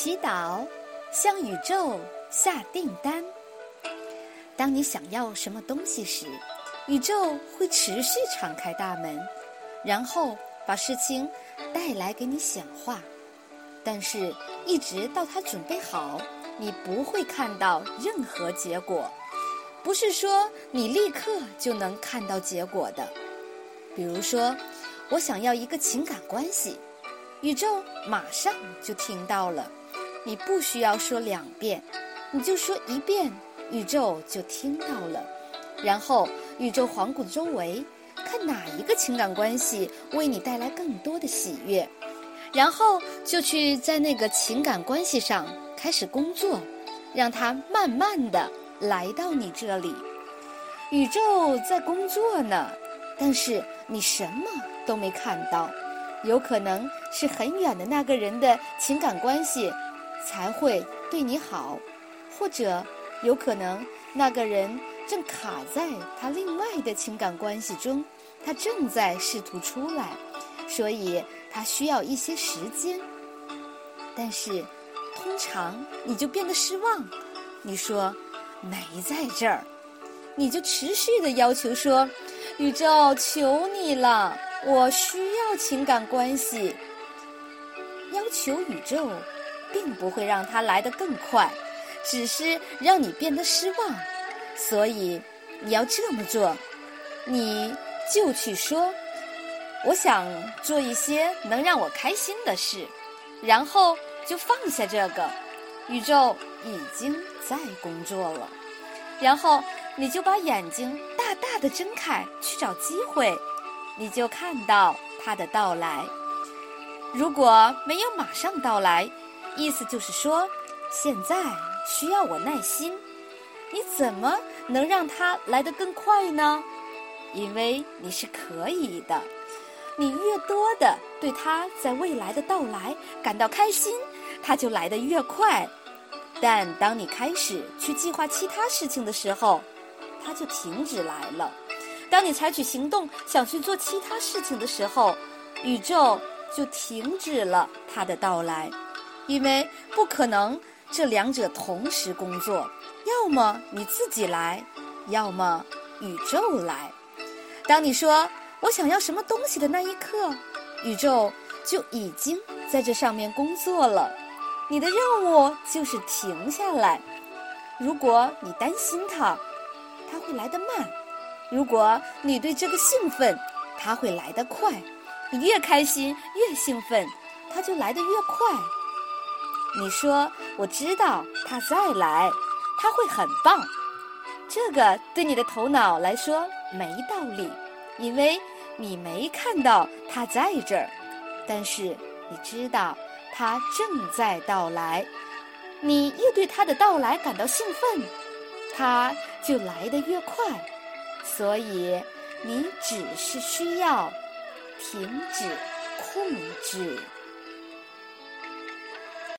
祈祷，向宇宙下订单。当你想要什么东西时，宇宙会持续敞开大门，然后把事情带来给你显化。但是，一直到它准备好，你不会看到任何结果。不是说你立刻就能看到结果的。比如说，我想要一个情感关系，宇宙马上就听到了，你不需要说2遍，你就说1遍，宇宙就听到了。然后宇宙环顾周围，看哪一个情感关系为你带来更多的喜悦，然后就去在那个情感关系上开始工作，让它慢慢的来到你这里。宇宙在工作呢，但是你什么都没看到，有可能是很远的那个人的情感关系才会对你好，或者有可能那个人正卡在他另外的情感关系中，他正在试图出来，所以他需要一些时间。但是通常你就变得失望，你说没在这儿，你就持续的要求说，宇宙求你了，我需要情感关系。要求宇宙并不会让它来得更快，只是让你变得失望。所以你要这么做，你就去说，我想做一些能让我开心的事，然后就放下这个，宇宙已经在工作了。然后你就把眼睛大大的睁开，去找机会，你就看到它的到来。如果没有马上到来，意思就是说，现在需要我耐心。你怎么能让它来得更快呢？因为你是可以的。你越多的对它在未来的到来感到开心，它就来得越快。但当你开始去计划其他事情的时候，它就停止来了。当你采取行动想去做其他事情的时候，宇宙就停止了它的到来。因为不可能这2者同时工作，要么你自己来，要么宇宙来。当你说我想要什么东西的那一刻，宇宙就已经在这上面工作了。你的任务就是停下来。如果你担心它，它会来得慢；如果你对这个兴奋，它会来得快。你越开心越兴奋，它就来得越快。你说我知道它再来，它会很棒。这个对你的头脑来说没道理，因为你没看到它在这儿，但是你知道它正在到来。你越对它的到来感到兴奋，它就来得越快。所以你只是需要停止控制。